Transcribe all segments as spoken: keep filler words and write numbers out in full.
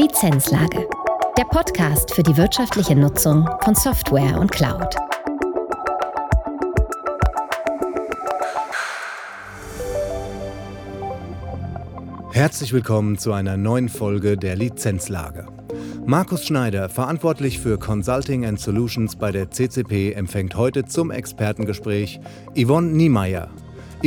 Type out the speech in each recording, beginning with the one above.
Lizenzlage, der Podcast für die wirtschaftliche Nutzung von Software und Cloud. Herzlich willkommen zu einer neuen Folge der Lizenzlage. Markus Schneider, verantwortlich für Consulting and Solutions bei der C C P, empfängt heute zum Expertengespräch Yvonne Niemeyer.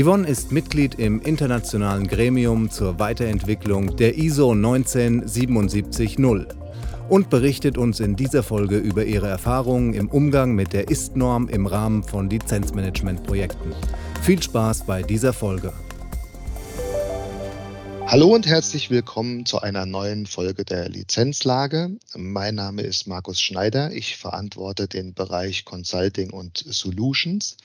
Yvonne ist Mitglied im internationalen Gremium zur Weiterentwicklung der I S O neunzehn siebenundsiebzig null und berichtet uns in dieser Folge über ihre Erfahrungen im Umgang mit der I S T-Norm im Rahmen von Lizenzmanagementprojekten. Viel Spaß bei dieser Folge. Hallo und herzlich willkommen zu einer neuen Folge der Lizenzlage. Mein Name ist Markus Schneider. Ich verantworte den Bereich Consulting und Solutions.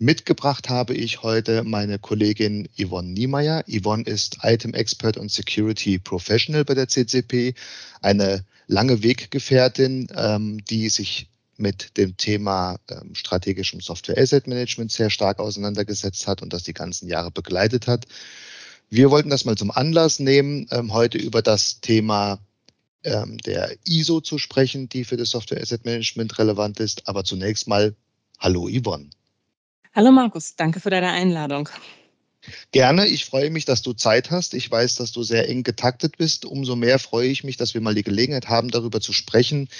Mitgebracht habe ich heute meine Kollegin Yvonne Niemeyer. Yvonne ist Item Expert und Security Professional bei der C C P, eine lange Weggefährtin, die sich mit dem Thema ähm, strategischem Software Asset Management sehr stark auseinandergesetzt hat und das die ganzen Jahre begleitet hat. Wir wollten das mal zum Anlass nehmen, heute über das Thema der I S O zu sprechen, die für das Software Asset Management relevant ist. Aber zunächst mal, hallo Yvonne. Hallo Markus, danke für deine Einladung. Gerne, ich freue mich, dass du Zeit hast. Ich weiß, dass du sehr eng getaktet bist. Umso mehr freue ich mich, dass wir mal die Gelegenheit haben, darüber zu sprechen.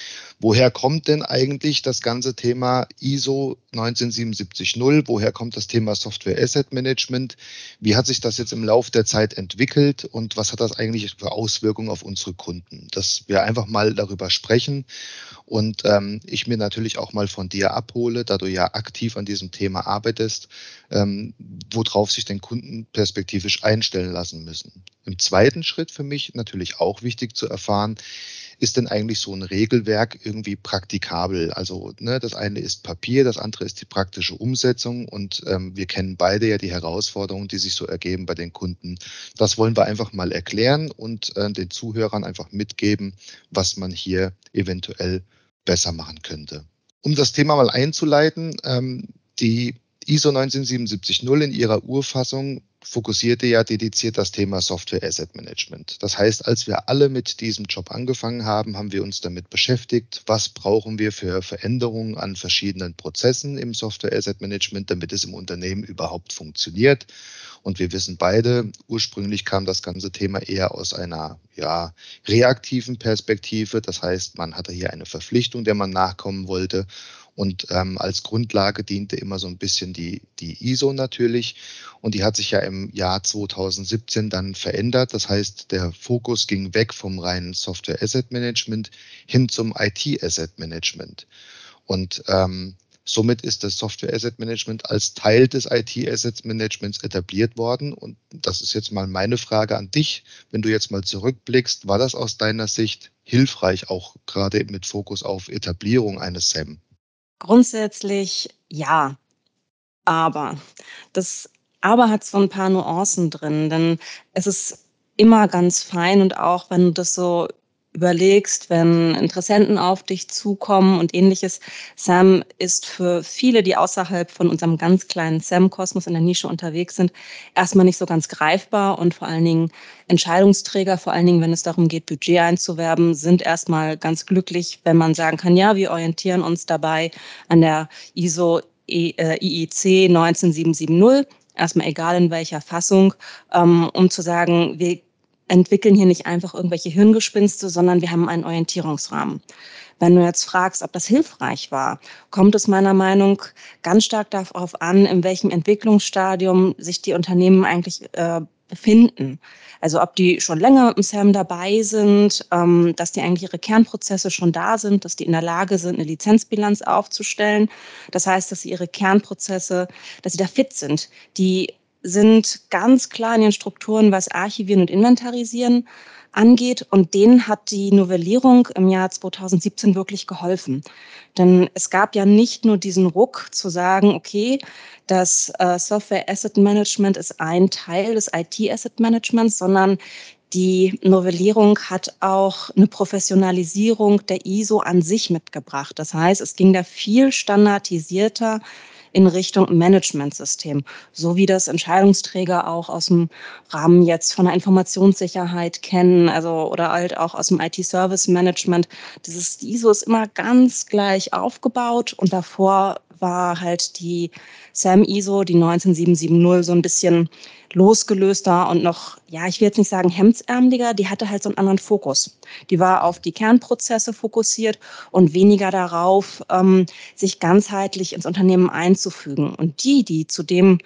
Woher kommt denn eigentlich das ganze Thema I S O neunzehn siebenundsiebzig null? Woher kommt das Thema Software Asset Management? Wie hat sich das jetzt im Laufe der Zeit entwickelt und was hat das eigentlich für Auswirkungen auf unsere Kunden? Dass wir einfach mal darüber sprechen und ähm, ich mir natürlich auch mal von dir abhole, da du ja aktiv an diesem Thema arbeitest, ähm, worauf sich den Kunden perspektivisch einstellen lassen müssen. Im zweiten Schritt für mich natürlich auch wichtig zu erfahren, ist denn eigentlich so ein Regelwerk irgendwie praktikabel? Also ne, das eine ist Papier, das andere ist die praktische Umsetzung und ähm, wir kennen beide ja die Herausforderungen, die sich so ergeben bei den Kunden. Das wollen wir einfach mal erklären und äh, den Zuhörern einfach mitgeben, was man hier eventuell besser machen könnte. Um das Thema mal einzuleiten, ähm, die I S O neunzehn siebenundsiebzig null in ihrer Urfassung fokussierte ja dediziert das Thema Software Asset Management. Das heißt, als wir alle mit diesem Job angefangen haben, haben wir uns damit beschäftigt, was brauchen wir für Veränderungen an verschiedenen Prozessen im Software Asset Management, damit es im Unternehmen überhaupt funktioniert. Und wir wissen beide, ursprünglich kam das ganze Thema eher aus einer ja, reaktiven Perspektive. Das heißt, man hatte hier eine Verpflichtung, der man nachkommen wollte. Und ähm, als Grundlage diente immer so ein bisschen die, die I S O natürlich. Und die hat sich ja im Jahr zweitausendsiebzehn dann verändert. Das heißt, der Fokus ging weg vom reinen Software Asset Management hin zum I T Asset Management. Und ähm, somit ist das Software Asset Management als Teil des I T Asset Managements etabliert worden. Und das ist jetzt mal meine Frage an dich. Wenn du jetzt mal zurückblickst, war das aus deiner Sicht hilfreich, auch gerade mit Fokus auf Etablierung eines S A M? Grundsätzlich ja, aber das Aber hat so ein paar Nuancen drin, denn es ist immer ganz fein und auch wenn du das so überlegst, wenn Interessenten auf dich zukommen und ähnliches. S A M ist für viele, die außerhalb von unserem ganz kleinen S A M-Kosmos in der Nische unterwegs sind, erstmal nicht so ganz greifbar und vor allen Dingen Entscheidungsträger, vor allen Dingen, wenn es darum geht, Budget einzuwerben, sind erstmal ganz glücklich, wenn man sagen kann, ja, wir orientieren uns dabei an der I S O äh, I I C neunzehn siebenundsiebzig null, erstmal egal in welcher Fassung, ähm, um zu sagen, wir entwickeln hier nicht einfach irgendwelche Hirngespinste, sondern wir haben einen Orientierungsrahmen. Wenn du jetzt fragst, ob das hilfreich war, kommt es meiner Meinung nach ganz stark darauf an, in welchem Entwicklungsstadium sich die Unternehmen eigentlich äh, befinden. Also ob die schon länger mit dem S A M dabei sind, ähm, dass die eigentlich ihre Kernprozesse schon da sind, dass die in der Lage sind, eine Lizenzbilanz aufzustellen. Das heißt, dass sie ihre Kernprozesse, dass sie da fit sind, die sind ganz klar in den Strukturen, was Archivieren und Inventarisieren angeht. Und denen hat die Novellierung im Jahr zweitausendsiebzehn wirklich geholfen. Denn es gab ja nicht nur diesen Ruck zu sagen, okay, das Software Asset Management ist ein Teil des I T Asset Managements, sondern die Novellierung hat auch eine Professionalisierung der I S O an sich mitgebracht. Das heißt, es ging da viel standardisierter in Richtung Managementsystem, so wie das Entscheidungsträger auch aus dem Rahmen jetzt von der Informationssicherheit kennen, also oder halt auch aus dem I T-Service-Management. Dieses I S O ist immer ganz gleich aufgebaut und davor war halt die S A M I S O, die neunzehn sieben sieben null, so ein bisschen losgelöster und noch, ja, ich will jetzt nicht sagen hemdsärmeliger, die hatte halt so einen anderen Fokus. Die war auf die Kernprozesse fokussiert und weniger darauf, ähm, sich ganzheitlich ins Unternehmen einzufügen. Und die, die zu dem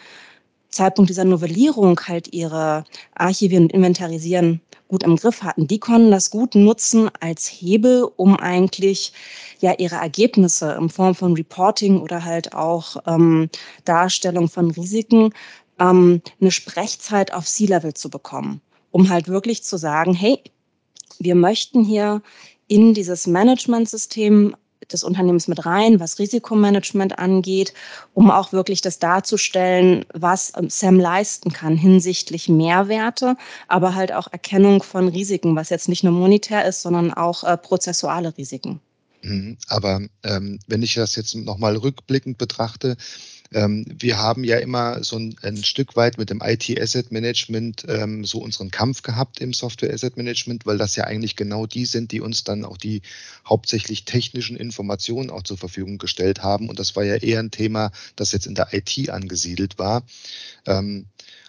Zeitpunkt dieser Novellierung halt ihre Archivieren und Inventarisieren gut im Griff hatten, die konnten das gut nutzen als Hebel, um eigentlich ja ihre Ergebnisse in Form von Reporting oder halt auch ähm, Darstellung von Risiken ähm, eine Sprechzeit auf C-Level zu bekommen, um halt wirklich zu sagen, hey, wir möchten hier in dieses Managementsystem des Unternehmens mit rein, was Risikomanagement angeht, um auch wirklich das darzustellen, was S A M leisten kann hinsichtlich Mehrwerte, aber halt auch Erkennung von Risiken, was jetzt nicht nur monetär ist, sondern auch äh, prozessuale Risiken. Aber ähm, wenn ich das jetzt nochmal rückblickend betrachte, ähm, wir haben ja immer so ein, ein Stück weit mit dem I T-Asset-Management ähm, so unseren Kampf gehabt im Software-Asset-Management, weil das ja eigentlich genau die sind, die uns dann auch die hauptsächlich technischen Informationen auch zur Verfügung gestellt haben. Und das war ja eher ein Thema, das jetzt in der I T angesiedelt war. Ähm,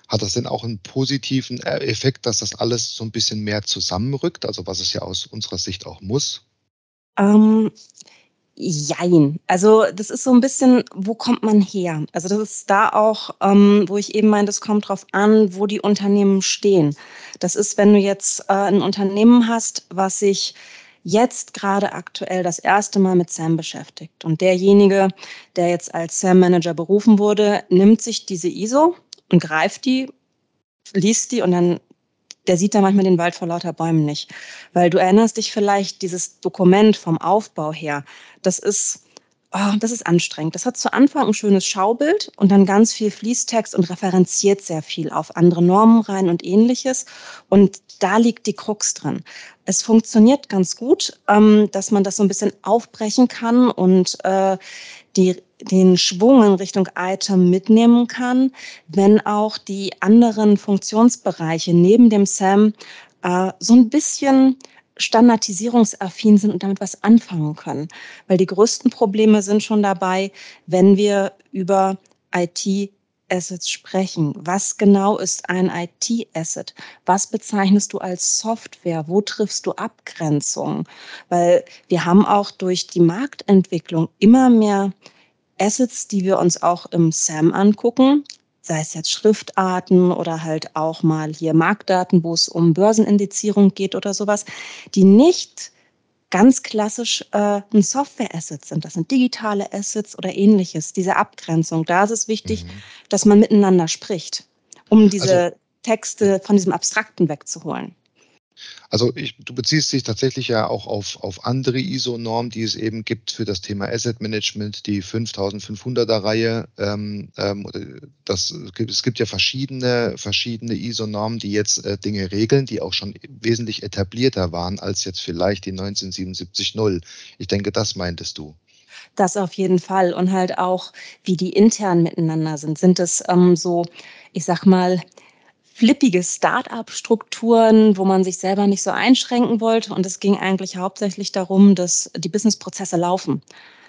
Hat das denn auch einen positiven Effekt, dass das alles so ein bisschen mehr zusammenrückt, also was es ja aus unserer Sicht auch muss? Ähm, jein. Also das ist so ein bisschen, wo kommt man her? Also das ist da auch, ähm, wo ich eben meine, das kommt drauf an, wo die Unternehmen stehen. Das ist, wenn du jetzt äh, ein Unternehmen hast, was sich jetzt gerade aktuell das erste Mal mit S A M beschäftigt. Und derjenige, der jetzt als S A M-Manager berufen wurde, nimmt sich diese I S O und greift die, liest die und dann der sieht da manchmal den Wald vor lauter Bäumen nicht. Weil du erinnerst dich vielleicht, dieses Dokument vom Aufbau her, das ist, oh, das ist anstrengend. Das hat zu Anfang ein schönes Schaubild und dann ganz viel Fließtext und referenziert sehr viel auf andere Normen rein und Ähnliches. Und da liegt die Krux drin. Es funktioniert ganz gut, ähm, dass man das so ein bisschen aufbrechen kann und äh, die den Schwung in Richtung Item mitnehmen kann, wenn auch die anderen Funktionsbereiche neben dem S A M äh, so ein bisschen standardisierungsaffin sind und damit was anfangen können. Weil die größten Probleme sind schon dabei, wenn wir über I T-Assets sprechen. Was genau ist ein I T-Asset? Was bezeichnest du als Software? Wo triffst du Abgrenzungen? Weil wir haben auch durch die Marktentwicklung immer mehr Assets, die wir uns auch im S A M angucken, sei es jetzt Schriftarten oder halt auch mal hier Marktdaten, wo es um Börsenindizierung geht oder sowas, die nicht ganz klassisch äh, ein Software-Asset sind. Das sind digitale Assets oder Ähnliches, diese Abgrenzung. Da ist es wichtig, mhm. dass man miteinander spricht, um diese also, Texte von diesem Abstrakten wegzuholen. Also ich, du beziehst dich tatsächlich ja auch auf, auf andere I S O-Normen, die es eben gibt für das Thema Asset Management, die fünftausendfünfhunderter-Reihe. Ähm, ähm, das, es gibt ja verschiedene, verschiedene I S O-Normen, die jetzt äh, Dinge regeln, die auch schon wesentlich etablierter waren als jetzt vielleicht die neunzehn siebenundsiebzig null. Ich denke, das meintest du. Das auf jeden Fall und halt auch, wie die intern miteinander sind. Sind es ähm, so, ich sag mal, flippige Start-up-Strukturen, wo man sich selber nicht so einschränken wollte. Und es ging eigentlich hauptsächlich darum, dass die Business-Prozesse laufen.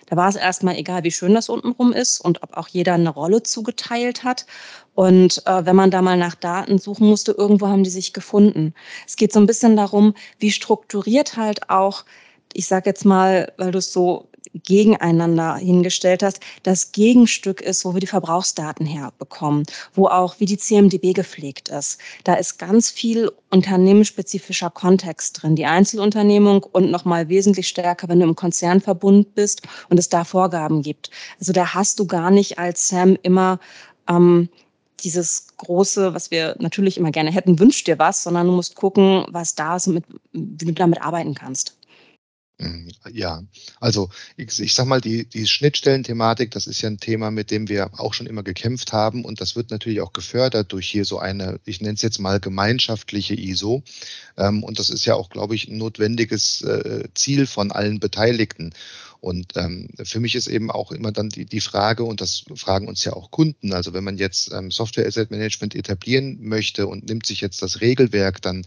Da war es erstmal egal, wie schön das untenrum ist und ob auch jeder eine Rolle zugeteilt hat. Und äh, wenn man da mal nach Daten suchen musste, irgendwo haben die sich gefunden. Es geht so ein bisschen darum, wie strukturiert halt auch, ich sage jetzt mal, weil du es so gegeneinander hingestellt hast, das Gegenstück ist, wo wir die Verbrauchsdaten herbekommen, wo auch wie die C M D B gepflegt ist. Da ist ganz viel unternehmensspezifischer Kontext drin, die Einzelunternehmung und nochmal wesentlich stärker, wenn du im Konzernverbund bist und es da Vorgaben gibt. Also da hast du gar nicht als S A M immer ähm, dieses große, was wir natürlich immer gerne hätten, wünsch dir was, sondern du musst gucken, was da ist und mit, wie du damit arbeiten kannst. Ja, also ich, ich sag mal, die, die Schnittstellenthematik, das ist ja ein Thema, mit dem wir auch schon immer gekämpft haben, und das wird natürlich auch gefördert durch hier so eine, ich nenne es jetzt mal gemeinschaftliche I S O, und das ist ja auch, glaube ich, ein notwendiges Ziel von allen Beteiligten. Und ähm, für mich ist eben auch immer dann die, die Frage, und das fragen uns ja auch Kunden, also wenn man jetzt ähm, Software Asset Management etablieren möchte und nimmt sich jetzt das Regelwerk, dann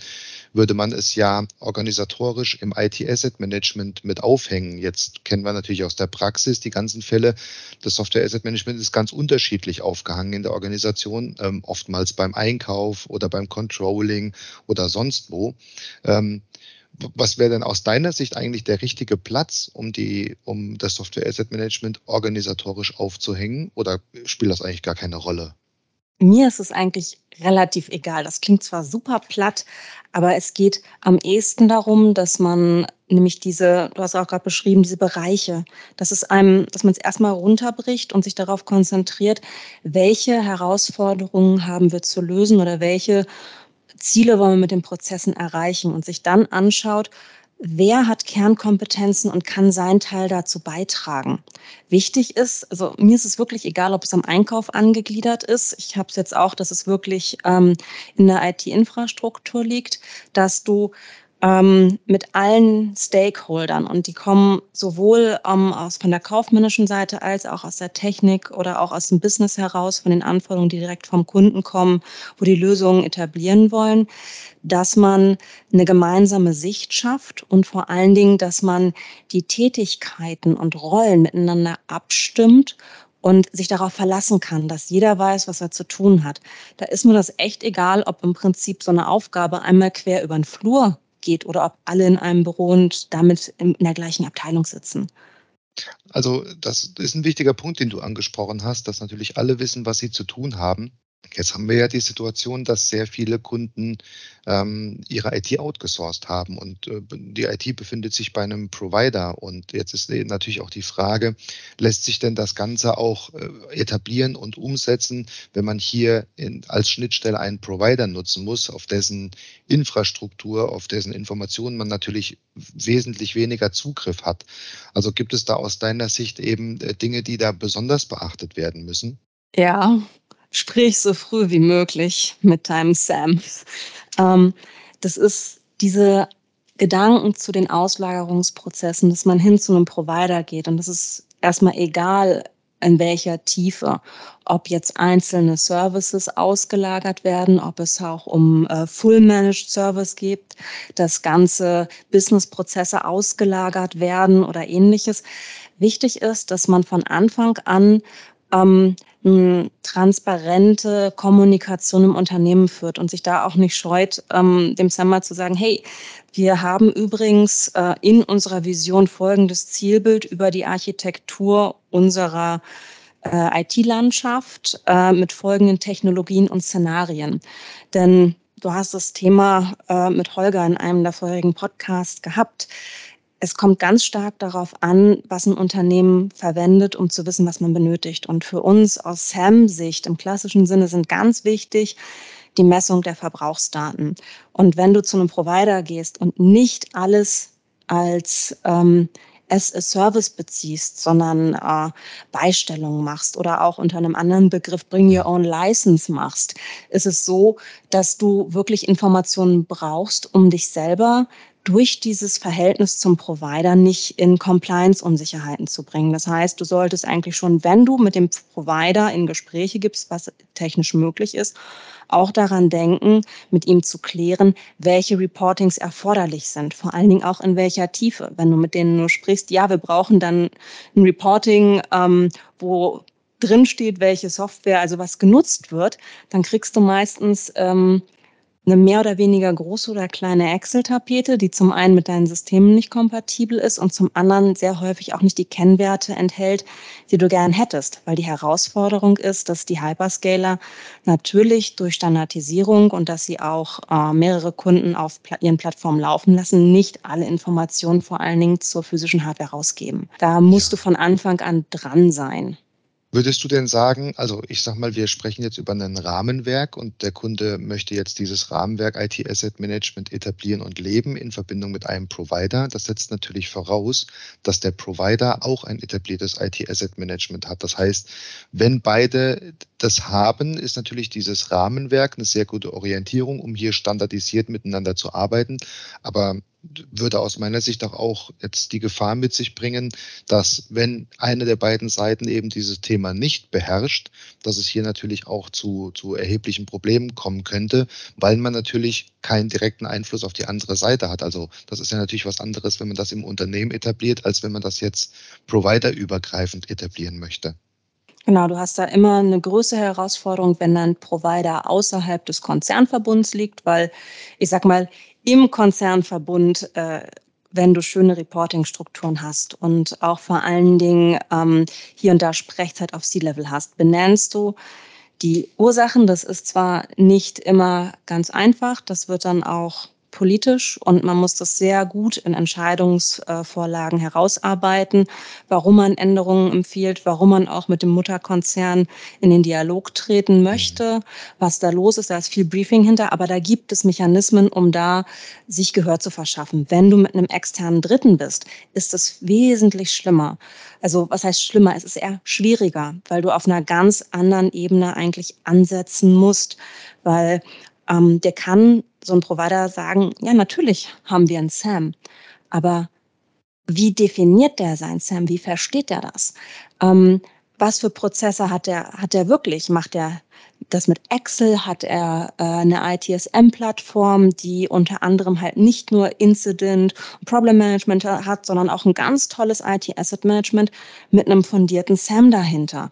würde man es ja organisatorisch im I T Asset Management mit aufhängen. Jetzt kennen wir natürlich aus der Praxis die ganzen Fälle. Das Software Asset Management ist ganz unterschiedlich aufgehangen in der Organisation, ähm, oftmals beim Einkauf oder beim Controlling oder sonst wo. Ähm, Was wäre denn aus deiner Sicht eigentlich der richtige Platz, um die, um das Software Asset Management organisatorisch aufzuhängen? Oder spielt das eigentlich gar keine Rolle? Mir ist es eigentlich relativ egal. Das klingt zwar super platt, aber es geht am ehesten darum, dass man nämlich diese, du hast auch gerade beschrieben, diese Bereiche, dass es einem, dass man es erstmal runterbricht und sich darauf konzentriert, welche Herausforderungen haben wir zu lösen oder welche Ziele wollen wir mit den Prozessen erreichen, und sich dann anschaut, wer hat Kernkompetenzen und kann seinen Teil dazu beitragen. Wichtig ist, also mir ist es wirklich egal, ob es am Einkauf angegliedert ist. Ich habe es jetzt auch, dass es wirklich ähm, in der I T-Infrastruktur liegt, dass du ähm, mit allen Stakeholdern, und die kommen sowohl ähm, aus, von der kaufmännischen Seite als auch aus der Technik oder auch aus dem Business heraus, von den Anforderungen, die direkt vom Kunden kommen, wo die Lösungen etablieren wollen, dass man eine gemeinsame Sicht schafft und vor allen Dingen, dass man die Tätigkeiten und Rollen miteinander abstimmt und sich darauf verlassen kann, dass jeder weiß, was er zu tun hat. Da ist mir das echt egal, ob im Prinzip so eine Aufgabe einmal quer über den Flur geht oder ob alle in einem Büro und damit in der gleichen Abteilung sitzen. Also das ist ein wichtiger Punkt, den du angesprochen hast, dass natürlich alle wissen, was sie zu tun haben. Jetzt haben wir ja die Situation, dass sehr viele Kunden ähm, ihre I T outgesourced haben, und äh, die I T befindet sich bei einem Provider. Und jetzt ist natürlich auch die Frage, lässt sich denn das Ganze auch äh, etablieren und umsetzen, wenn man hier in, als Schnittstelle einen Provider nutzen muss, auf dessen Infrastruktur, auf dessen Informationen man natürlich wesentlich weniger Zugriff hat. Also gibt es da aus deiner Sicht eben äh, Dinge, die da besonders beachtet werden müssen? Ja. Sprich so früh wie möglich mit deinem SAM. Ähm, das ist diese Gedanken zu den Auslagerungsprozessen, dass man hin zu einem Provider geht. Und das ist erstmal egal, in welcher Tiefe, ob jetzt einzelne Services ausgelagert werden, ob es auch um äh, Full-Managed Service gibt, dass ganze Business-Prozesse ausgelagert werden oder ähnliches. Wichtig ist, dass man von Anfang an ähm, eine transparente Kommunikation im Unternehmen führt und sich da auch nicht scheut, ähm, dem SAM zu sagen, hey, wir haben übrigens äh, in unserer Vision folgendes Zielbild über die Architektur unserer äh, I T-Landschaft äh, mit folgenden Technologien und Szenarien. Denn du hast das Thema äh, mit Holger in einem der vorherigen Podcasts gehabt. Es kommt ganz stark darauf an, was ein Unternehmen verwendet, um zu wissen, was man benötigt. Und für uns aus SAM-Sicht im klassischen Sinne sind ganz wichtig die Messung der Verbrauchsdaten. Und wenn du zu einem Provider gehst und nicht alles als ähm, as a Service beziehst, sondern äh, Beistellungen machst oder auch unter einem anderen Begriff Bring Your Own License machst, ist es so, dass du wirklich Informationen brauchst, um dich selber durch dieses Verhältnis zum Provider nicht in Compliance-Unsicherheiten zu bringen. Das heißt, du solltest eigentlich schon, wenn du mit dem Provider in Gespräche gibst, was technisch möglich ist, auch daran denken, mit ihm zu klären, welche Reportings erforderlich sind, vor allen Dingen auch in welcher Tiefe. Wenn du mit denen nur sprichst, ja, wir brauchen dann ein Reporting, ähm, wo drin steht, welche Software, also was genutzt wird, dann kriegst du meistens ähm, eine mehr oder weniger große oder kleine Excel-Tapete, die zum einen mit deinen Systemen nicht kompatibel ist und zum anderen sehr häufig auch nicht die Kennwerte enthält, die du gern hättest. Weil die Herausforderung ist, dass die Hyperscaler natürlich durch Standardisierung und dass sie auch äh, mehrere Kunden auf pla- ihren Plattformen laufen lassen, nicht alle Informationen vor allen Dingen zur physischen Hardware rausgeben. Da musst du von Anfang an dran sein. Würdest du denn sagen, also ich sag mal, wir sprechen jetzt über ein Rahmenwerk und der Kunde möchte jetzt dieses Rahmenwerk I T Asset Management etablieren und leben in Verbindung mit einem Provider. Das setzt natürlich voraus, dass der Provider auch ein etabliertes I T Asset Management hat. Das heißt, wenn beide das haben, ist natürlich dieses Rahmenwerk eine sehr gute Orientierung, um hier standardisiert miteinander zu arbeiten. Aber würde aus meiner Sicht auch, auch jetzt die Gefahr mit sich bringen, dass wenn eine der beiden Seiten eben dieses Thema nicht beherrscht, dass es hier natürlich auch zu, zu erheblichen Problemen kommen könnte, weil man natürlich keinen direkten Einfluss auf die andere Seite hat. Also das ist ja natürlich was anderes, wenn man das im Unternehmen etabliert, als wenn man das jetzt providerübergreifend etablieren möchte. Genau, du hast da immer eine größere Herausforderung, wenn dann Provider außerhalb des Konzernverbunds liegt, weil ich sag mal, im Konzernverbund, äh, wenn du schöne Reporting-Strukturen hast und auch vor allen Dingen ähm, hier und da Sprechzeit auf C-Level hast, benennst du die Ursachen. Das ist zwar nicht immer ganz einfach, das wird dann auch politisch und man muss das sehr gut in Entscheidungsvorlagen herausarbeiten, warum man Änderungen empfiehlt, warum man auch mit dem Mutterkonzern in den Dialog treten möchte, was da los ist. Da ist viel Briefing hinter, aber da gibt es Mechanismen, um da sich Gehör zu verschaffen. Wenn du mit einem externen Dritten bist, ist es wesentlich schlimmer. Also was heißt schlimmer? Es ist eher schwieriger, weil du auf einer ganz anderen Ebene eigentlich ansetzen musst, weil ähm, der kann so ein Provider sagen, ja, natürlich haben wir ein SAM, aber wie definiert der sein SAM? Wie versteht der das? Ähm, was für Prozesse hat er hat der wirklich? Macht er das mit Excel? Hat er äh, eine I T S M-Plattform, die unter anderem halt nicht nur Incident- und Problem-Management hat, sondern auch ein ganz tolles I T-Asset-Management mit einem fundierten SAM dahinter?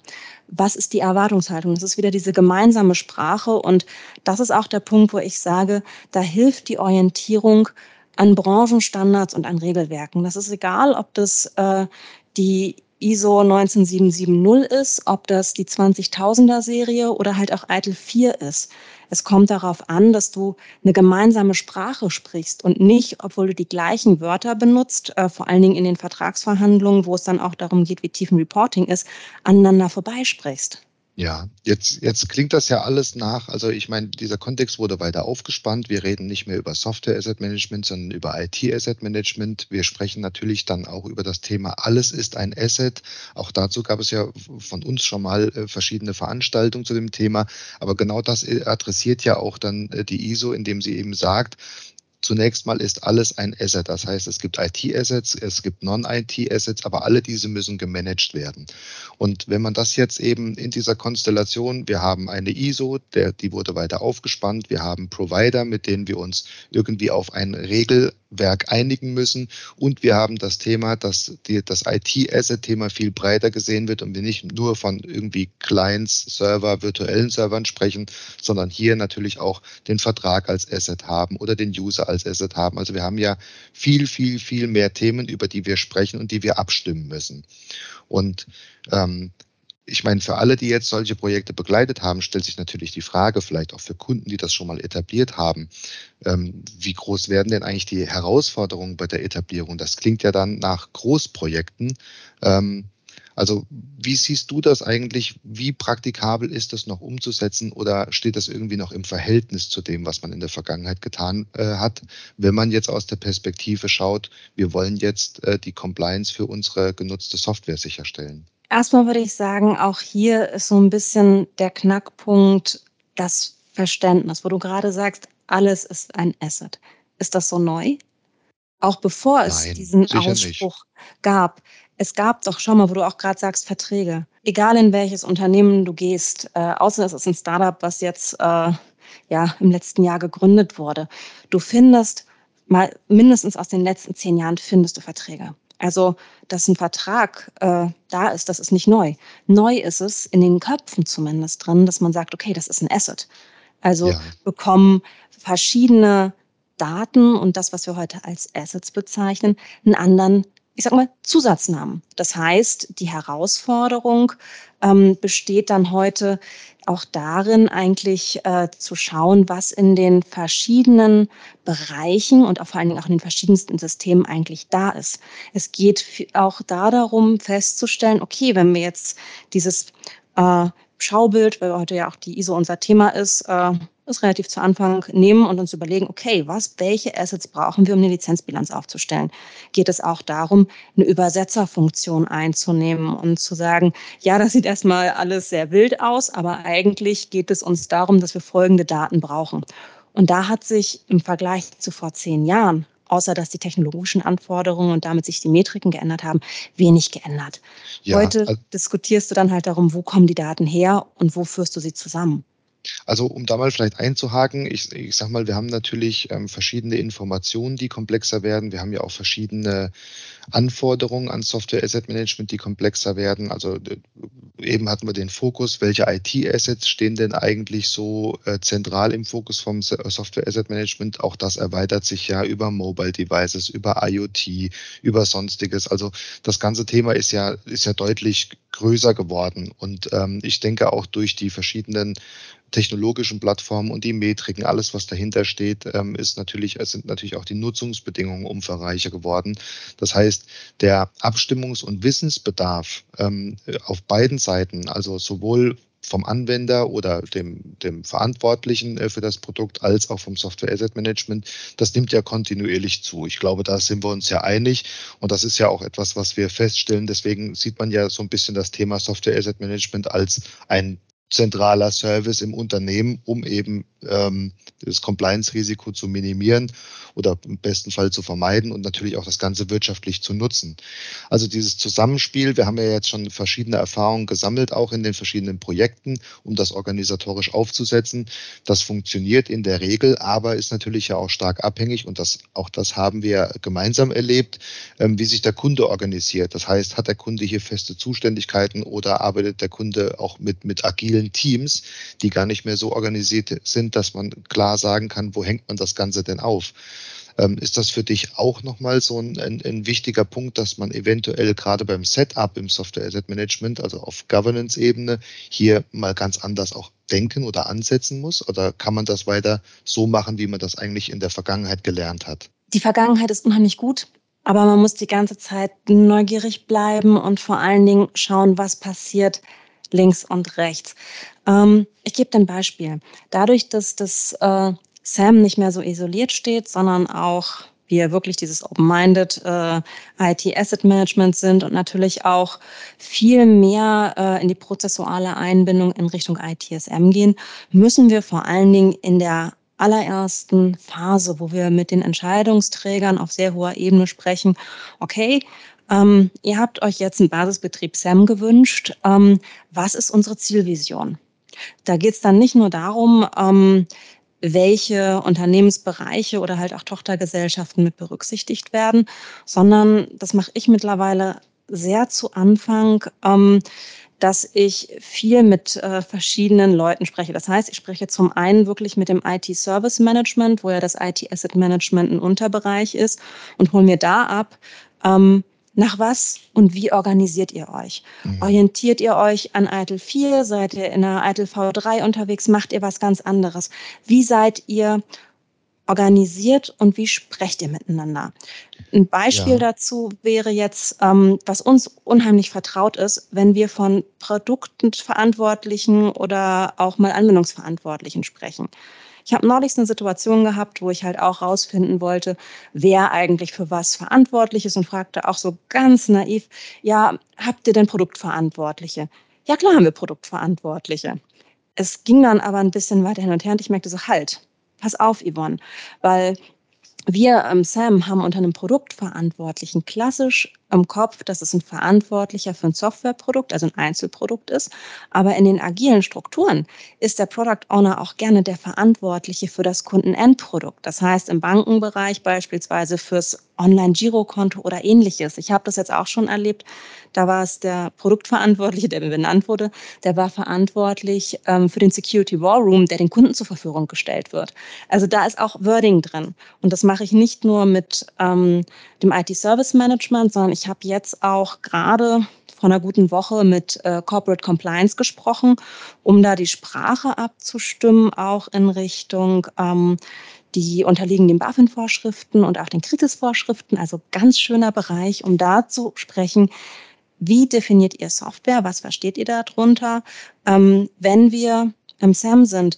Was ist die Erwartungshaltung? Das ist wieder diese gemeinsame Sprache und das ist auch der Punkt, wo ich sage, da hilft die Orientierung an Branchenstandards und an Regelwerken. Das ist egal, ob das äh, die I S O neunzehn sieben sieben null ist, ob das die zwanzigtausender Serie oder halt auch I T I L vier ist. Es kommt darauf an, dass du eine gemeinsame Sprache sprichst und nicht, obwohl du die gleichen Wörter benutzt, äh, vor allen Dingen in den Vertragsverhandlungen, wo es dann auch darum geht, wie tief ein Reporting ist, aneinander vorbeisprichst. Ja, jetzt, jetzt klingt das ja alles nach, also ich meine, dieser Kontext wurde weiter aufgespannt. Wir reden nicht mehr über Software Asset Management, sondern über I T Asset Management. Wir sprechen natürlich dann auch über das Thema, alles ist ein Asset. Auch dazu gab es ja von uns schon mal verschiedene Veranstaltungen zu dem Thema. Aber genau das adressiert ja auch dann die I S O, indem sie eben sagt, zunächst mal ist alles ein Asset. Das heißt, es gibt I T-Assets, es gibt Non-I T-Assets, aber alle diese müssen gemanagt werden. Und wenn man das jetzt eben in dieser Konstellation, wir haben eine I S O, der, die wurde weiter aufgespannt, wir haben Provider, mit denen wir uns irgendwie auf ein Regelwerk einigen müssen und wir haben das Thema, dass die, das I T-Asset-Thema viel breiter gesehen wird und wir nicht nur von irgendwie Clients, Server, virtuellen Servern sprechen, sondern hier natürlich auch den Vertrag als Asset haben oder den User als als Asset haben. Also wir haben ja viel, viel, viel mehr Themen, über die wir sprechen und die wir abstimmen müssen. Und ähm, ich meine, für alle, die jetzt solche Projekte begleitet haben, stellt sich natürlich die Frage, vielleicht auch für Kunden, die das schon mal etabliert haben, ähm, wie groß werden denn eigentlich die Herausforderungen bei der Etablierung? Das klingt ja dann nach Großprojekten. Ähm, also wie siehst du das eigentlich? Wie praktikabel ist das noch umzusetzen oder steht das irgendwie noch im Verhältnis zu dem, was man in der Vergangenheit getan äh, hat, wenn man jetzt aus der Perspektive schaut, wir wollen jetzt äh, die Compliance für unsere genutzte Software sicherstellen? Erstmal würde ich sagen, auch hier ist so ein bisschen der Knackpunkt das Verständnis, wo du gerade sagst, alles ist ein Asset. Ist das so neu? Auch bevor es Nein, diesen Ausspruch nicht. gab, Es gab doch, schau mal, wo du auch gerade sagst, Verträge. Egal in welches Unternehmen du gehst, äh, außer es ist ein Startup, was jetzt äh, ja, im letzten Jahr gegründet wurde. Du findest, mal mindestens aus den letzten zehn Jahren findest du Verträge. Also, dass ein Vertrag äh, da ist, das ist nicht neu. Neu ist es, in den Köpfen zumindest drin, dass man sagt, okay, das ist ein Asset. Also ja. bekommen verschiedene Daten und das, was wir heute als Assets bezeichnen, einen anderen ich sag mal, Zusatznamen. Das heißt, die Herausforderung ähm, besteht dann heute auch darin, eigentlich äh, zu schauen, was in den verschiedenen Bereichen und auch vor allen Dingen auch in den verschiedensten Systemen eigentlich da ist. Es geht auch da darum, festzustellen, okay, wenn wir jetzt dieses äh, Schaubild, weil heute ja auch die I S O unser Thema ist, äh, ist relativ zu Anfang nehmen und uns überlegen, okay, was, welche Assets brauchen wir, um eine Lizenzbilanz aufzustellen? Geht es auch darum, eine Übersetzerfunktion einzunehmen und zu sagen, ja, das sieht erstmal alles sehr wild aus, aber eigentlich geht es uns darum, dass wir folgende Daten brauchen. Und da hat sich im Vergleich zu vor zehn Jahren, außer dass die technologischen Anforderungen und damit sich die Metriken geändert haben, wenig geändert. Ja, heute also diskutierst du dann halt darum, wo kommen die Daten her und wo führst du sie zusammen? Also um da mal vielleicht einzuhaken, ich, ich sag mal, wir haben natürlich ähm, verschiedene Informationen, die komplexer werden. Wir haben ja auch verschiedene Anforderungen an Software Asset Management, die komplexer werden. Also äh, eben hatten wir den Fokus, welche I T-Assets stehen denn eigentlich so äh, zentral im Fokus vom Software Asset Management. Auch das erweitert sich ja über Mobile Devices, über IoT, über Sonstiges. Also das ganze Thema ist ja, ist ja deutlich größer geworden. Und ähm, ich denke auch durch die verschiedenen technologischen Plattformen und die Metriken, alles, was dahinter steht, ist natürlich, es sind natürlich auch die Nutzungsbedingungen umfangreicher geworden. Das heißt, der Abstimmungs- und Wissensbedarf auf beiden Seiten, also sowohl vom Anwender oder dem, dem Verantwortlichen für das Produkt als auch vom Software Asset Management, das nimmt ja kontinuierlich zu. Ich glaube, da sind wir uns ja einig und das ist ja auch etwas, was wir feststellen. Deswegen sieht man ja so ein bisschen das Thema Software Asset Management als ein zentraler Service im Unternehmen, um eben ähm, das Compliance-Risiko zu minimieren oder im besten Fall zu vermeiden und natürlich auch das Ganze wirtschaftlich zu nutzen. Also dieses Zusammenspiel, wir haben ja jetzt schon verschiedene Erfahrungen gesammelt, auch in den verschiedenen Projekten, um das organisatorisch aufzusetzen. Das funktioniert in der Regel, aber ist natürlich ja auch stark abhängig und das, auch das haben wir gemeinsam erlebt, ähm, wie sich der Kunde organisiert. Das heißt, hat der Kunde hier feste Zuständigkeiten oder arbeitet der Kunde auch mit, mit agilen Teams, die gar nicht mehr so organisiert sind, dass man klar sagen kann, wo hängt man das Ganze denn auf? Ähm, ist das für dich auch nochmal so ein, ein, ein wichtiger Punkt, dass man eventuell gerade beim Setup im Software Asset Management, also auf Governance-Ebene, hier mal ganz anders auch denken oder ansetzen muss? Oder kann man das weiter so machen, wie man das eigentlich in der Vergangenheit gelernt hat? Die Vergangenheit ist unheimlich gut. Aber man muss die ganze Zeit neugierig bleiben und vor allen Dingen schauen, was passiert links und rechts. Ähm, ich gebe ein Beispiel. Dadurch, dass das äh, SAM nicht mehr so isoliert steht, sondern auch wir wirklich dieses open-minded äh, I T-Asset-Management sind und natürlich auch viel mehr äh, in die prozessuale Einbindung in Richtung I T S M gehen, müssen wir vor allen Dingen in der allerersten Phase, wo wir mit den Entscheidungsträgern auf sehr hoher Ebene sprechen, okay, Ähm, ihr habt euch jetzt einen Basisbetrieb SAM gewünscht. Ähm, was ist unsere Zielvision? Da geht es dann nicht nur darum, ähm, welche Unternehmensbereiche oder halt auch Tochtergesellschaften mit berücksichtigt werden, sondern das mache ich mittlerweile sehr zu Anfang, ähm, dass ich viel mit äh, verschiedenen Leuten spreche. Das heißt, ich spreche zum einen wirklich mit dem I T-Service-Management, wo ja das I T-Asset-Management ein Unterbereich ist und hole mir da ab, ähm, nach was und wie organisiert ihr euch? Mhm. Orientiert ihr euch an I T I L vier? Seid ihr in der I T I L V drei unterwegs? Macht ihr was ganz anderes? Wie seid ihr organisiert und wie sprecht ihr miteinander? Ein Beispiel ja. dazu wäre jetzt, ähm, was uns unheimlich vertraut ist, wenn wir von Produktverantwortlichen oder auch mal Anwendungsverantwortlichen sprechen. Ich habe neulich eine Situation gehabt, wo ich halt auch rausfinden wollte, wer eigentlich für was verantwortlich ist und fragte auch so ganz naiv, ja, habt ihr denn Produktverantwortliche? Ja, klar haben wir Produktverantwortliche. Es ging dann aber ein bisschen weiter hin und her und ich merkte so, halt, pass auf, Yvonne, weil wir im SAM haben unter einem Produktverantwortlichen klassisch im Kopf, dass es ein Verantwortlicher für ein Softwareprodukt, also ein Einzelprodukt ist. Aber in den agilen Strukturen ist der Product Owner auch gerne der Verantwortliche für das Kundenendprodukt. Das heißt im Bankenbereich beispielsweise fürs Online-Girokonto oder ähnliches. Ich habe das jetzt auch schon erlebt. Da war es der Produktverantwortliche, der mir benannt wurde, der war verantwortlich ähm, für den Security War Room, der den Kunden zur Verfügung gestellt wird. Also da ist auch Wording drin. Und das mache ich nicht nur mit ähm, dem I T-Service-Management, sondern ich ich habe jetzt auch gerade vor einer guten Woche mit äh, Corporate Compliance gesprochen, um da die Sprache abzustimmen, auch in Richtung, ähm, die unterliegen den BaFin-Vorschriften und auch den Kritis-Vorschriften, also ganz schöner Bereich, um da zu sprechen, wie definiert ihr Software, was versteht ihr darunter? Ähm, wenn wir im S A M sind,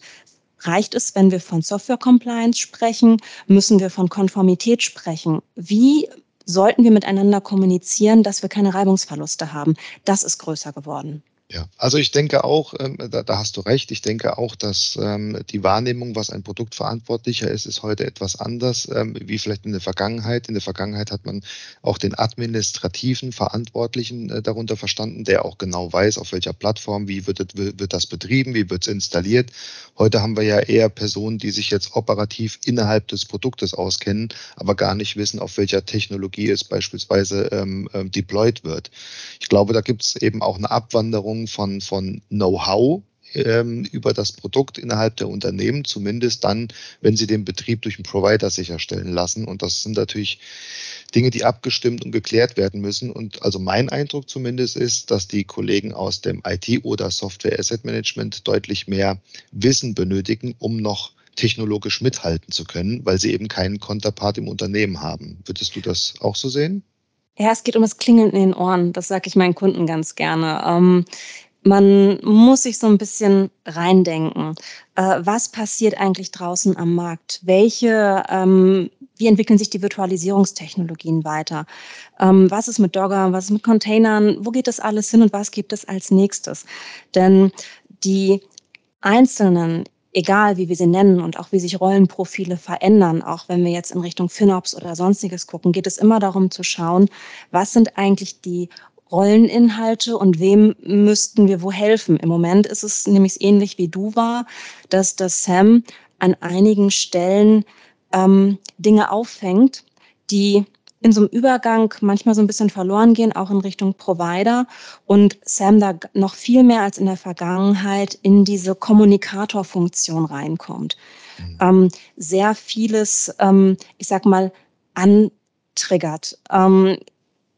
reicht es, wenn wir von Software-Compliance sprechen, müssen wir von Konformität sprechen? Wie sollten wir miteinander kommunizieren, dass wir keine Reibungsverluste haben? Das ist größer geworden. Ja, also ich denke auch, ähm, da, da hast du recht, ich denke auch, dass ähm, die Wahrnehmung, was ein Produktverantwortlicher ist, ist heute etwas anders, ähm, wie vielleicht in der Vergangenheit. In der Vergangenheit hat man auch den administrativen Verantwortlichen äh, darunter verstanden, der auch genau weiß, auf welcher Plattform, wie wird, wird, wird das betrieben, wie wird es installiert. Heute haben wir ja eher Personen, die sich jetzt operativ innerhalb des Produktes auskennen, aber gar nicht wissen, auf welcher Technologie es beispielsweise ähm, deployed wird. Ich glaube, da gibt es eben auch eine Abwanderung von, von Know-how ähm, über das Produkt innerhalb der Unternehmen, zumindest dann, wenn sie den Betrieb durch einen Provider sicherstellen lassen. Und das sind natürlich Dinge, die abgestimmt und geklärt werden müssen. Und also mein Eindruck zumindest ist, dass die Kollegen aus dem I T oder Software Asset Management deutlich mehr Wissen benötigen, um noch technologisch mithalten zu können, weil sie eben keinen Konterpart im Unternehmen haben. Würdest du das auch so sehen? Ja, es geht um das Klingeln in den Ohren. Das sage ich meinen Kunden ganz gerne. Ähm, man muss sich so ein bisschen reindenken. Äh, was passiert eigentlich draußen am Markt? Welche, ähm, wie entwickeln sich die Virtualisierungstechnologien weiter? Ähm, was ist mit Docker? Was ist mit Containern? Wo geht das alles hin und was gibt es als nächstes? Denn die einzelnen, egal wie wir sie nennen und auch wie sich Rollenprofile verändern, auch wenn wir jetzt in Richtung FinOps oder Sonstiges gucken, geht es immer darum zu schauen, was sind eigentlich die Rolleninhalte und wem müssten wir wo helfen. Im Moment ist es nämlich ähnlich wie du war, dass das S A M an einigen Stellen ähm, Dinge auffängt, die in so einem Übergang manchmal so ein bisschen verloren gehen, auch in Richtung Provider, und S A M da noch viel mehr als in der Vergangenheit in diese Kommunikatorfunktion reinkommt. Mhm. Ähm, sehr vieles, ähm, ich sag mal, antriggert. Ähm,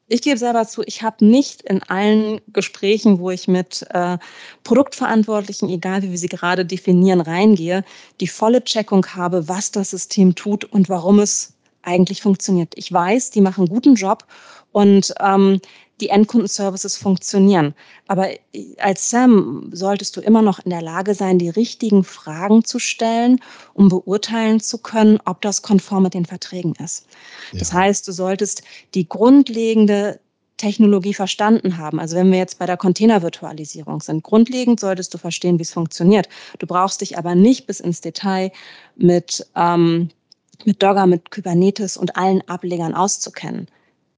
ich gebe selber zu, ich habe nicht in allen Gesprächen, wo ich mit äh, Produktverantwortlichen, egal wie wir sie gerade definieren, reingehe, die volle Checkung habe, was das System tut und warum es eigentlich funktioniert. Ich weiß, die machen einen guten Job und ähm, die Endkundenservices funktionieren. Aber als S A M solltest du immer noch in der Lage sein, die richtigen Fragen zu stellen, um beurteilen zu können, ob das konform mit den Verträgen ist. Ja. Das heißt, du solltest die grundlegende Technologie verstanden haben. Also wenn wir jetzt bei der Containervirtualisierung sind, grundlegend solltest du verstehen, wie es funktioniert. Du brauchst dich aber nicht bis ins Detail mit ähm, mit Docker, mit Kubernetes und allen Ablegern auszukennen.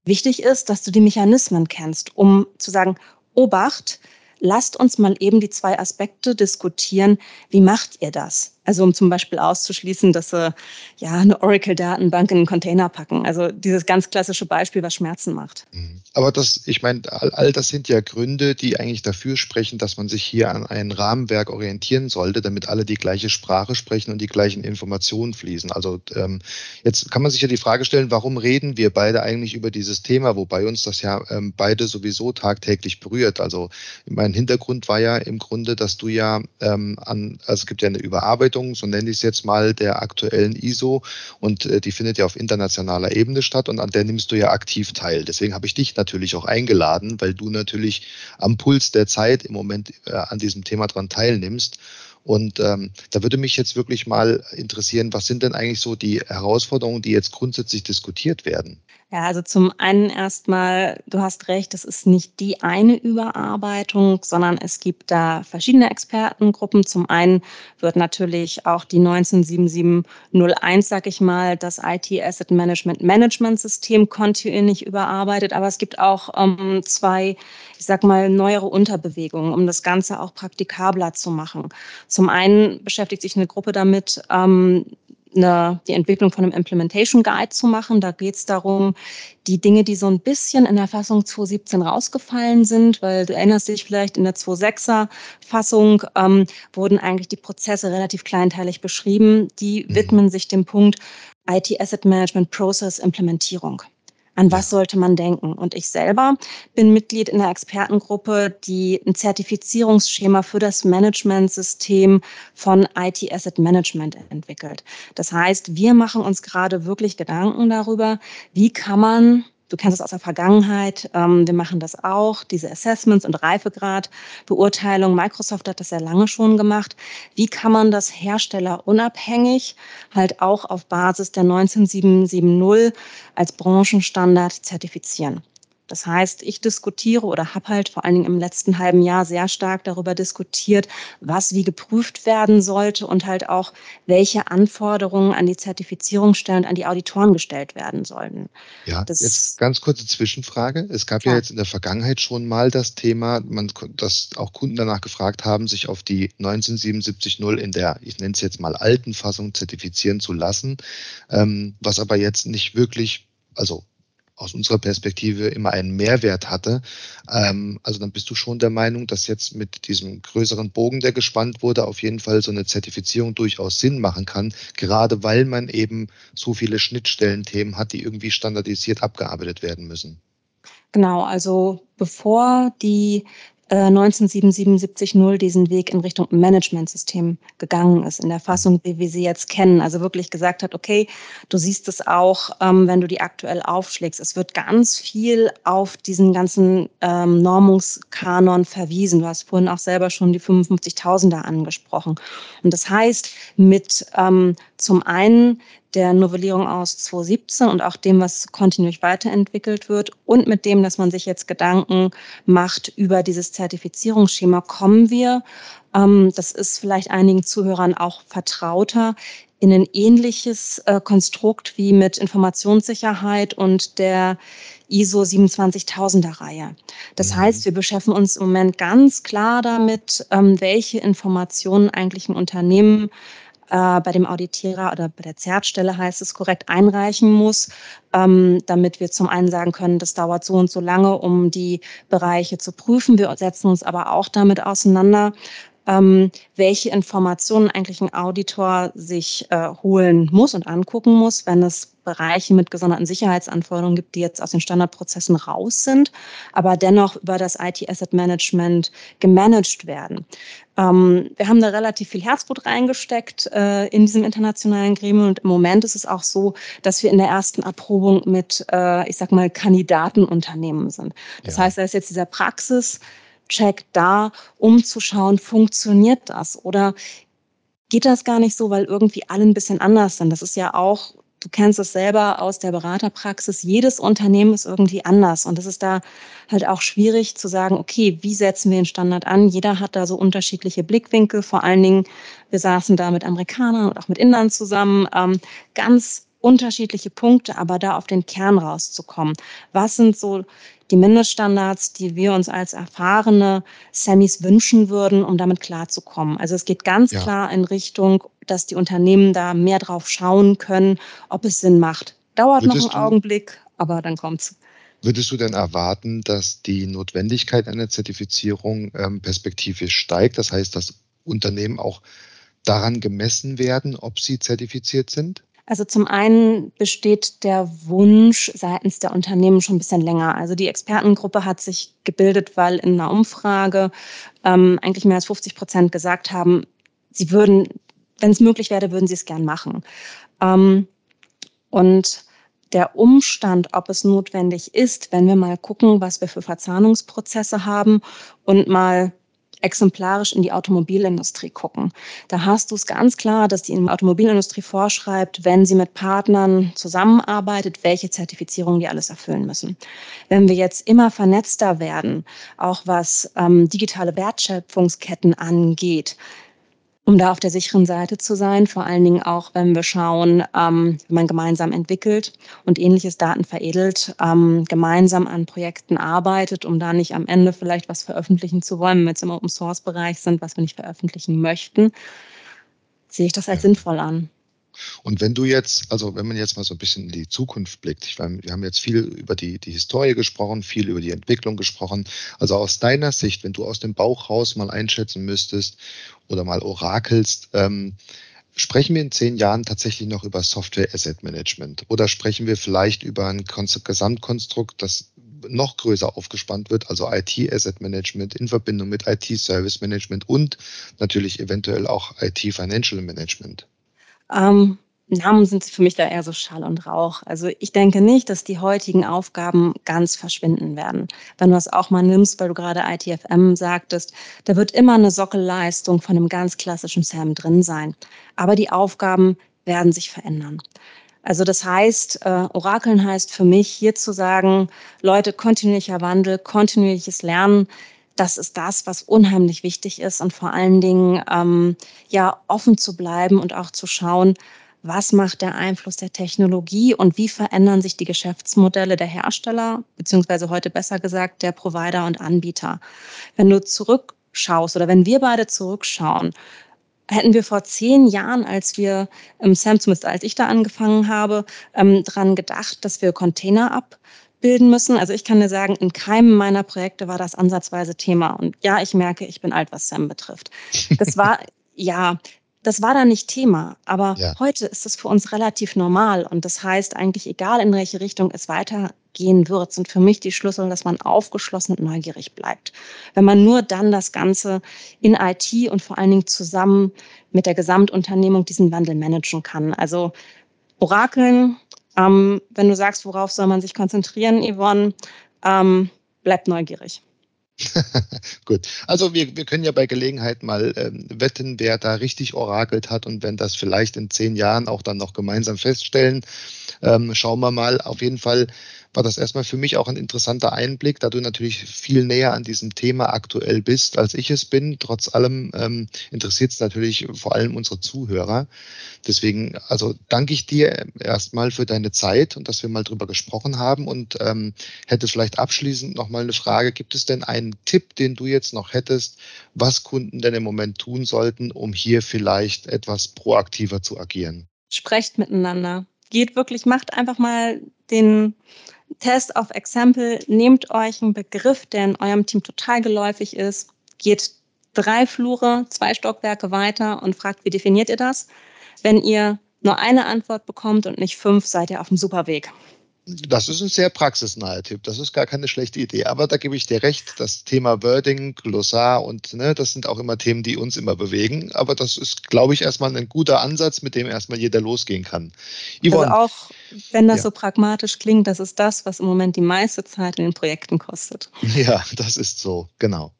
Wichtig ist, dass du die Mechanismen kennst, um zu sagen, Obacht, lasst uns mal eben die zwei Aspekte diskutieren. Wie macht ihr das? Also um zum Beispiel auszuschließen, dass sie ja eine Oracle-Datenbank in einen Container packen. Also dieses ganz klassische Beispiel, was Schmerzen macht. Aber das, ich meine, all, all das sind ja Gründe, die eigentlich dafür sprechen, dass man sich hier an ein Rahmenwerk orientieren sollte, damit alle die gleiche Sprache sprechen und die gleichen Informationen fließen. Also ähm, jetzt kann man sich ja die Frage stellen, warum reden wir beide eigentlich über dieses Thema, wobei uns das ja ähm, beide sowieso tagtäglich berührt. Also mein Hintergrund war ja im Grunde, dass du ja ähm, an, also es gibt ja eine Überarbeitung, so nenne ich es jetzt mal, der aktuellen I S O, und äh, die findet ja auf internationaler Ebene statt und an der nimmst du ja aktiv teil. Deswegen habe ich dich natürlich auch eingeladen, weil du natürlich am Puls der Zeit im Moment äh, an diesem Thema dran teilnimmst. Und ähm, da würde mich jetzt wirklich mal interessieren, was sind denn eigentlich so die Herausforderungen, die jetzt grundsätzlich diskutiert werden? Ja, also zum einen erstmal, du hast recht, es ist nicht die eine Überarbeitung, sondern es gibt da verschiedene Expertengruppen. Zum einen wird natürlich auch die neunzehn Punkt sieben sieben null eins, sag ich mal, das I T Asset Management Management System kontinuierlich überarbeitet. Aber es gibt auch ähm, zwei, ich sag mal, neuere Unterbewegungen, um das Ganze auch praktikabler zu machen. Zum einen beschäftigt sich eine Gruppe damit, ähm, Eine, die Entwicklung von einem Implementation Guide zu machen. Da geht es darum, die Dinge, die so ein bisschen in der Fassung zweitausendsiebzehn rausgefallen sind, weil du erinnerst dich vielleicht, in der zweitausendsechser-Fassung ähm, wurden eigentlich die Prozesse relativ kleinteilig beschrieben. Die mhm. widmen sich dem Punkt I T Asset Management Process Implementierung. An was sollte man denken? Und ich selber bin Mitglied in einer Expertengruppe, die ein Zertifizierungsschema für das Managementsystem von I T Asset Management entwickelt. Das heißt, wir machen uns gerade wirklich Gedanken darüber, wie kann man, du kennst es aus der Vergangenheit, ähm, wir machen das auch, diese Assessments und Reifegradbeurteilung. Microsoft hat das sehr lange schon gemacht. Wie kann man das herstellerunabhängig halt auch auf Basis der neunzehn sieben siebzig als Branchenstandard zertifizieren? Das heißt, ich diskutiere oder habe halt vor allen Dingen im letzten halben Jahr sehr stark darüber diskutiert, was wie geprüft werden sollte und halt auch, welche Anforderungen an die Zertifizierungsstellen und an die Auditoren gestellt werden sollten. Ja, das jetzt ganz kurze Zwischenfrage. Es gab ja. ja jetzt in der Vergangenheit schon mal das Thema, man, dass auch Kunden danach gefragt haben, sich auf die neunzehn sieben siebzig in der, ich nenne es jetzt mal alten Fassung, zertifizieren zu lassen, ähm, was aber jetzt nicht wirklich, also aus unserer Perspektive immer einen Mehrwert hatte. Also dann bist du schon der Meinung, dass jetzt mit diesem größeren Bogen, der gespannt wurde, auf jeden Fall so eine Zertifizierung durchaus Sinn machen kann, gerade weil man eben so viele Schnittstellenthemen hat, die irgendwie standardisiert abgearbeitet werden müssen. Genau, also bevor die neunzehn sieben sieben siebzig diesen Weg in Richtung Managementsystem gegangen ist, in der Fassung, wie wir sie jetzt kennen. Also wirklich gesagt hat, okay, du siehst es auch, ähm, wenn du die aktuell aufschlägst. Es wird ganz viel auf diesen ganzen ähm, Normungskanon verwiesen. Du hast vorhin auch selber schon die fünfundfünfzigtausender angesprochen. Und das heißt, mit ähm, zum einen der Novellierung aus zweitausendsiebzehn und auch dem, was kontinuierlich weiterentwickelt wird und mit dem, dass man sich jetzt Gedanken macht über dieses Zertifizierungsschema, kommen wir, ähm, das ist vielleicht einigen Zuhörern auch vertrauter, in ein ähnliches äh, Konstrukt wie mit Informationssicherheit und der I S O siebenundzwanzigtausender Reihe. Das mhm. heißt, wir beschäftigen uns im Moment ganz klar damit, ähm, welche Informationen eigentlich ein Unternehmen bei dem Auditierer oder bei der Zertstelle heißt es korrekt, einreichen muss, damit wir zum einen sagen können, das dauert so und so lange, um die Bereiche zu prüfen. Wir setzen uns aber auch damit auseinander, welche Informationen eigentlich ein Auditor sich holen muss und angucken muss, wenn es Bereiche mit gesonderten Sicherheitsanforderungen gibt, die jetzt aus den Standardprozessen raus sind, aber dennoch über das I T-Asset-Management gemanagt werden. Ähm, wir haben da relativ viel Herzblut reingesteckt äh, in diesem internationalen Gremium und im Moment ist es auch so, dass wir in der ersten Erprobung mit, äh, ich sag mal, Kandidatenunternehmen sind. Das ja. heißt, da ist jetzt dieser Praxis-Check da, um zu schauen, funktioniert das oder geht das gar nicht so, weil irgendwie alle ein bisschen anders sind. Das ist ja auch, du kennst es selber aus der Beraterpraxis, jedes Unternehmen ist irgendwie anders. Und es ist da halt auch schwierig zu sagen, okay, wie setzen wir den Standard an? Jeder hat da so unterschiedliche Blickwinkel. Vor allen Dingen, wir saßen da mit Amerikanern und auch mit Indern zusammen. Ähm, ganz unterschiedliche Punkte, aber da auf den Kern rauszukommen. Was sind so die Mindeststandards, die wir uns als erfahrene Samis wünschen würden, um damit klarzukommen? Also es geht ganz ja. klar in Richtung, dass die Unternehmen da mehr drauf schauen können, ob es Sinn macht. Dauert würdest noch einen du, Augenblick, aber dann kommt's. Würdest du denn erwarten, dass die Notwendigkeit einer Zertifizierung ähm, perspektivisch steigt? Das heißt, dass Unternehmen auch daran gemessen werden, ob sie zertifiziert sind? Also zum einen besteht der Wunsch seitens der Unternehmen schon ein bisschen länger. Also die Expertengruppe hat sich gebildet, weil in einer Umfrage ähm, eigentlich mehr als fünfzig Prozent gesagt haben, sie würden, wenn es möglich wäre, würden sie es gern machen. Ähm, und der Umstand, ob es notwendig ist, wenn wir mal gucken, was wir für Verzahnungsprozesse haben und mal exemplarisch in die Automobilindustrie gucken. Da hast du es ganz klar, dass die Automobilindustrie vorschreibt, wenn sie mit Partnern zusammenarbeitet, welche Zertifizierungen die alles erfüllen müssen. Wenn wir jetzt immer vernetzter werden, auch was ähm, digitale Wertschöpfungsketten angeht, um da auf der sicheren Seite zu sein, vor allen Dingen auch, wenn wir schauen, ähm, wenn man gemeinsam entwickelt und ähnliches Daten veredelt, ähm, gemeinsam an Projekten arbeitet, um da nicht am Ende vielleicht was veröffentlichen zu wollen, wenn wir jetzt im Open-Source-Bereich sind, was wir nicht veröffentlichen möchten, sehe ich das als ja. sinnvoll an. Und wenn du jetzt, also wenn man jetzt mal so ein bisschen in die Zukunft blickt, ich meine, wir haben jetzt viel über die, die Historie gesprochen, viel über die Entwicklung gesprochen. Also aus deiner Sicht, wenn du aus dem Bauch raus mal einschätzen müsstest oder mal orakelst, ähm, Sprechen wir in zehn Jahren tatsächlich noch über Software Asset Management oder sprechen wir vielleicht über ein Gesamtkonstrukt, das noch größer aufgespannt wird, also I T Asset Management in Verbindung mit I T Service Management und natürlich eventuell auch I T Financial Management? Ähm, Namen sind für mich da eher so Schall und Rauch. Also ich denke nicht, dass die heutigen Aufgaben ganz verschwinden werden. Wenn du das auch mal nimmst, weil du gerade I T F M sagtest, da wird immer eine Sockelleistung von einem ganz klassischen SAM drin sein. Aber die Aufgaben werden sich verändern. Also das heißt, äh, Orakeln heißt für mich, hier zu sagen, Leute, kontinuierlicher Wandel, kontinuierliches Lernen, das ist das, was unheimlich wichtig ist und vor allen Dingen ähm, ja offen zu bleiben und auch zu schauen, was macht der Einfluss der Technologie und wie verändern sich die Geschäftsmodelle der Hersteller, beziehungsweise heute besser gesagt der Provider und Anbieter. Wenn du zurückschaust oder wenn wir beide zurückschauen, hätten wir vor zehn Jahren, als wir im SAM, zumindest als ich da angefangen habe, ähm, dran gedacht, dass wir Container abbilden müssen. Also ich kann dir sagen, in keinem meiner Projekte war das ansatzweise Thema. Und ja, ich merke, ich bin alt, was SAM betrifft. Das war, ja, das war da nicht Thema. Aber ja, heute ist das für uns relativ normal. Und das heißt eigentlich, egal in welche Richtung es weitergehen wird, sind für mich die Schlüssel, dass man aufgeschlossen und neugierig bleibt. Wenn man nur dann das Ganze in I T und vor allen Dingen zusammen mit der Gesamtunternehmung diesen Wandel managen kann. Also Orakeln, ähm, wenn du sagst, worauf soll man sich konzentrieren, Yvonne, ähm, bleibt neugierig. Gut, also wir, wir können ja bei Gelegenheit mal ähm, wetten, wer da richtig orakelt hat und wenn das vielleicht in zehn Jahren auch dann noch gemeinsam feststellen, ähm, schauen wir mal. Auf jeden Fall war das erstmal für mich auch ein interessanter Einblick, da du natürlich viel näher an diesem Thema aktuell bist, als ich es bin. Trotz allem ähm, interessiert es natürlich vor allem unsere Zuhörer. Deswegen also danke ich dir erstmal für deine Zeit und dass wir mal drüber gesprochen haben und ähm, hätte vielleicht abschließend nochmal eine Frage. Gibt es denn einen Tipp, den du jetzt noch hättest, was Kunden denn im Moment tun sollten, um hier vielleicht etwas proaktiver zu agieren? Sprecht miteinander. Geht wirklich, macht einfach mal den Test auf Example, nehmt euch einen Begriff, der in eurem Team total geläufig ist, geht drei Flure, zwei Stockwerke weiter und fragt, wie definiert ihr das? Wenn ihr nur eine Antwort bekommt und nicht fünf, seid ihr auf dem Superweg. Das ist ein sehr praxisnaher Tipp. Das ist gar keine schlechte Idee. Aber da gebe ich dir recht, das Thema Wording, Glossar und ne, das sind auch immer Themen, die uns immer bewegen. Aber das ist, glaube ich, erstmal ein guter Ansatz, mit dem erstmal jeder losgehen kann. Yvonne, also auch wenn das ja so pragmatisch klingt, das ist das, was im Moment die meiste Zeit in den Projekten kostet. Ja, das ist so, genau.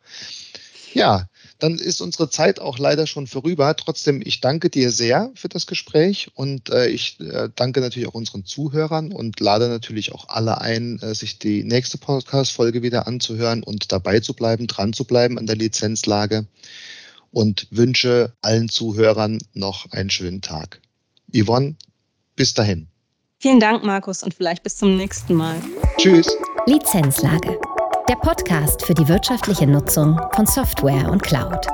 Ja, dann ist unsere Zeit auch leider schon vorüber. Trotzdem, ich danke dir sehr für das Gespräch und äh, ich äh, danke natürlich auch unseren Zuhörern und lade natürlich auch alle ein, äh, sich die nächste Podcast-Folge wieder anzuhören und dabei zu bleiben, dran zu bleiben an der Lizenzlage und wünsche allen Zuhörern noch einen schönen Tag. Yvonne, bis dahin. Vielen Dank, Markus, und vielleicht bis zum nächsten Mal. Tschüss. Lizenzlage. Der Podcast für die wirtschaftliche Nutzung von Software und Cloud.